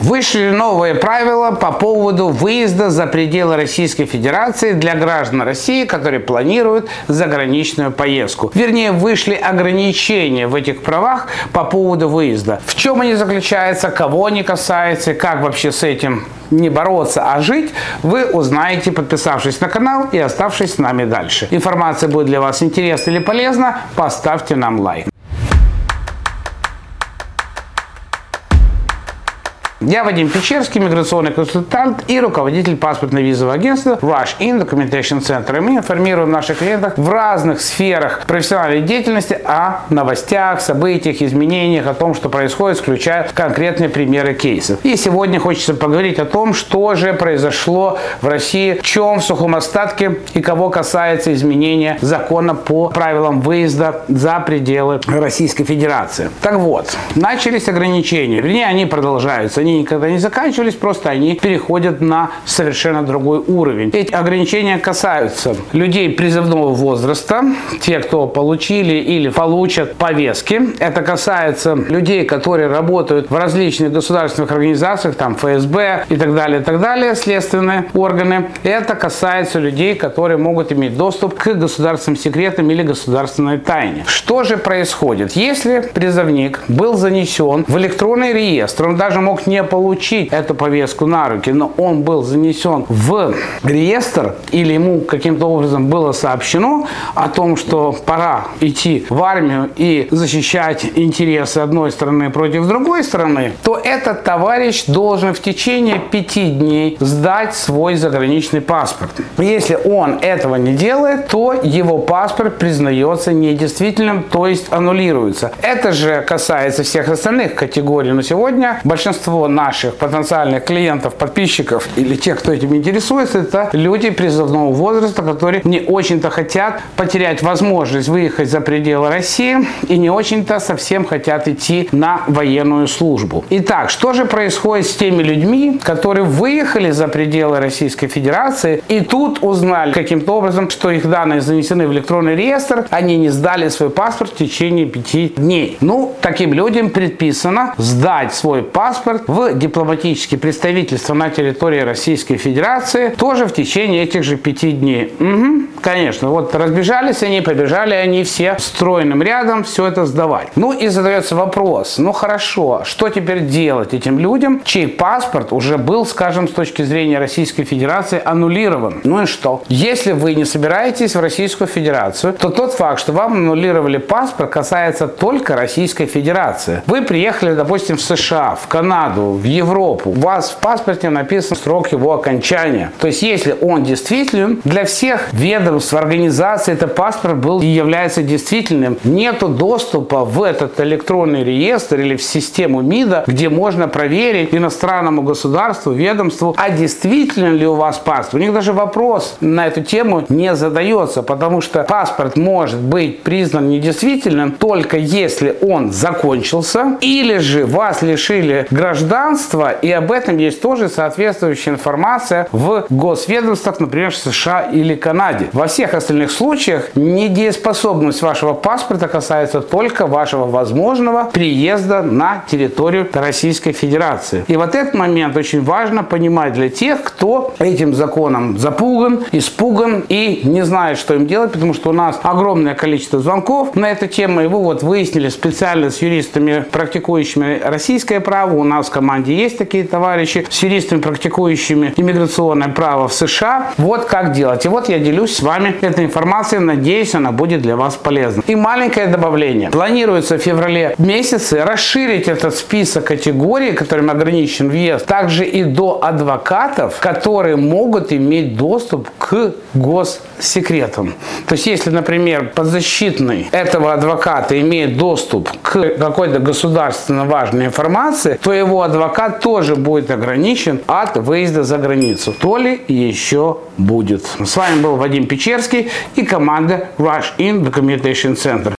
Вышли новые правила по поводу выезда за пределы Российской Федерации для граждан России, которые планируют заграничную поездку. Вернее, вышли ограничения в этих правах по поводу выезда. В чем они заключаются, кого они касаются, как вообще с этим не бороться, а жить, вы узнаете, подписавшись на канал и оставшись с нами дальше. Информация будет для вас интересна или полезна, поставьте нам лайк. Я Вадим Печерский, миграционный консультант и руководитель паспортно-визового агентства Rush in Documentation Center. И мы информируем наших клиентов в разных сферах профессиональной деятельности о новостях, событиях, изменениях, о том, что происходит, включая конкретные примеры кейсов. И сегодня хочется поговорить о том, что же произошло в России, в чем в сухом остатке и кого касается изменения закона по правилам выезда за пределы Российской Федерации. Так вот, начались ограничения, вернее, они продолжаются. Они никогда не заканчивались, просто они переходят на совершенно другой уровень. Эти ограничения касаются людей призывного возраста, те, кто получили или получат повестки. Это касается людей, которые работают в различных государственных организациях, там ФСБ и так далее, следственные органы. Это касается людей, которые могут иметь доступ к государственным секретам или государственной тайне. Что же происходит? Если призывник был занесен в электронный реестр, он даже мог не получить эту повестку на руки, но он был занесен в реестр или ему каким-то образом было сообщено о том, что пора идти в армию и защищать интересы одной страны против другой страны, то этот товарищ должен в течение 5 дней сдать свой заграничный паспорт. Если он этого не делает, то его паспорт признается недействительным, то есть аннулируется. Это же касается всех остальных категорий, но сегодня большинство наших потенциальных клиентов, подписчиков или тех, кто этим интересуется, это люди призывного возраста, которые не очень-то хотят потерять возможность выехать за пределы России и не очень-то совсем хотят идти на военную службу. Итак, что же происходит с теми людьми, которые выехали за пределы Российской Федерации и тут узнали каким-то образом, что их данные занесены в электронный реестр, они не сдали свой паспорт в течение 5 дней. Ну, таким людям предписано сдать свой паспорт в дипломатические представительства на территории Российской Федерации тоже в течение этих же 5 дней. Конечно, вот разбежались они, побежали они все стройным рядом все это сдавать. Ну и задается вопрос, ну хорошо, что теперь делать этим людям, чей паспорт уже был, скажем, с точки зрения Российской Федерации аннулирован? Ну и что? Если вы не собираетесь в Российскую Федерацию, то тот факт, что вам аннулировали паспорт, касается только Российской Федерации. Вы приехали, допустим, в США, в Канаду, в Европу, у вас в паспорте написан срок его окончания. То есть, если он действителен, для всех ведомств, организаций этот паспорт был и является действительным. Нету доступа в этот электронный реестр или в систему МИДа, где можно проверить иностранному государству, ведомству, а действителен ли у вас паспорт. У них даже вопрос на эту тему не задается, потому что паспорт может быть признан недействительным только если он закончился или же вас лишили гражданства. И об этом есть тоже соответствующая информация в госведомствах, например, в США или Канаде. Во всех остальных случаях недееспособность вашего паспорта касается только вашего возможного приезда на территорию Российской Федерации. И вот этот момент очень важно понимать для тех, кто этим законом запуган, испуган и не знает, что им делать, потому что у нас огромное количество звонков на эту тему. И вы вот выяснили специально с юристами, практикующими российское право, у нас в команде есть такие товарищи, с юристами, практикующими иммиграционное право в США. Вот как делать. И вот я делюсь с вами этой информацией. Надеюсь, она будет для вас полезна. И маленькое добавление. Планируется в феврале месяце расширить этот список категорий, которым ограничен въезд, также и до адвокатов, которые могут иметь доступ к госсекретам. То есть, если, например, подзащитный этого адвоката имеет доступ к какой-то государственно важной информации, то его адвокат тоже будет ограничен от выезда за границу. То ли еще будет. С вами был Вадим Печерский и команда Rush in Documentation Center.